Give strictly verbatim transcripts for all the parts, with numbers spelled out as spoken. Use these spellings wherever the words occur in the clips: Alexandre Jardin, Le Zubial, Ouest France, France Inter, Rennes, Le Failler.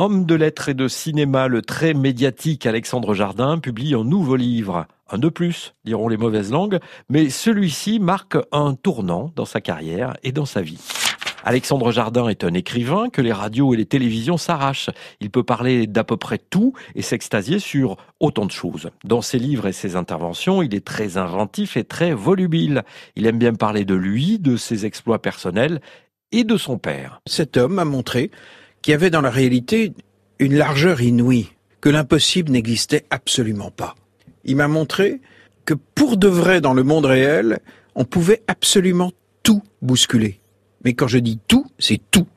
Homme de lettres et de cinéma, le très médiatique Alexandre Jardin publie un nouveau livre. Un de plus, diront les mauvaises langues, mais celui-ci marque un tournant dans sa carrière et dans sa vie. Alexandre Jardin est un écrivain que les radios et les télévisions s'arrachent. Il peut parler d'à peu près tout et s'extasier sur autant de choses. Dans ses livres et ses interventions, il est très inventif et très volubile. Il aime bien parler de lui, de ses exploits personnels et de son père. Cet homme a montré qu'il y avait dans la réalité une largeur inouïe, que l'impossible n'existait absolument pas. Il m'a montré que pour de vrai dans le monde réel, on pouvait absolument tout bousculer. Mais quand je dis tout, c'est tout.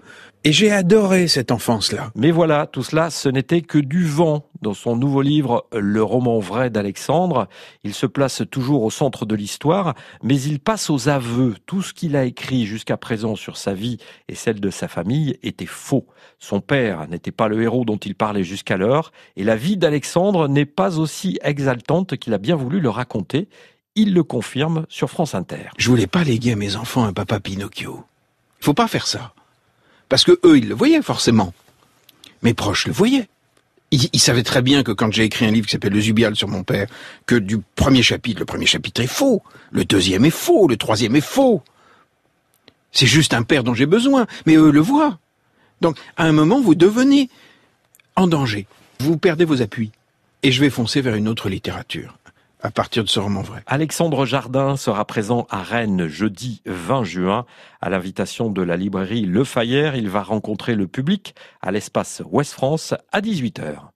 Et j'ai adoré cette enfance-là. Mais voilà, tout cela, ce n'était que du vent. Dans son nouveau livre, Le roman vrai d'Alexandre, il se place toujours au centre de l'histoire, mais il passe aux aveux. Tout ce qu'il a écrit jusqu'à présent sur sa vie et celle de sa famille était faux. Son père n'était pas le héros dont il parlait jusqu'alors, et la vie d'Alexandre n'est pas aussi exaltante qu'il a bien voulu le raconter. Il le confirme sur France Inter. Je voulais pas léguer à mes enfants un papa Pinocchio. Il faut pas faire ça. Parce que eux, ils le voyaient forcément. Mes proches le voyaient. Ils, ils savaient très bien que quand j'ai écrit un livre qui s'appelle Le Zubial sur mon père, que du premier chapitre, le premier chapitre est faux, le deuxième est faux, le troisième est faux. C'est juste un père dont j'ai besoin, mais eux le voient. Donc, à un moment, vous devenez en danger. Vous perdez vos appuis. Et je vais foncer vers une autre littérature. À partir de ce roman vrai. Alexandre Jardin sera présent à Rennes jeudi vingt juin. À l'invitation de la librairie Le Failler, il va rencontrer le public à l'espace Ouest France à dix-huit heures.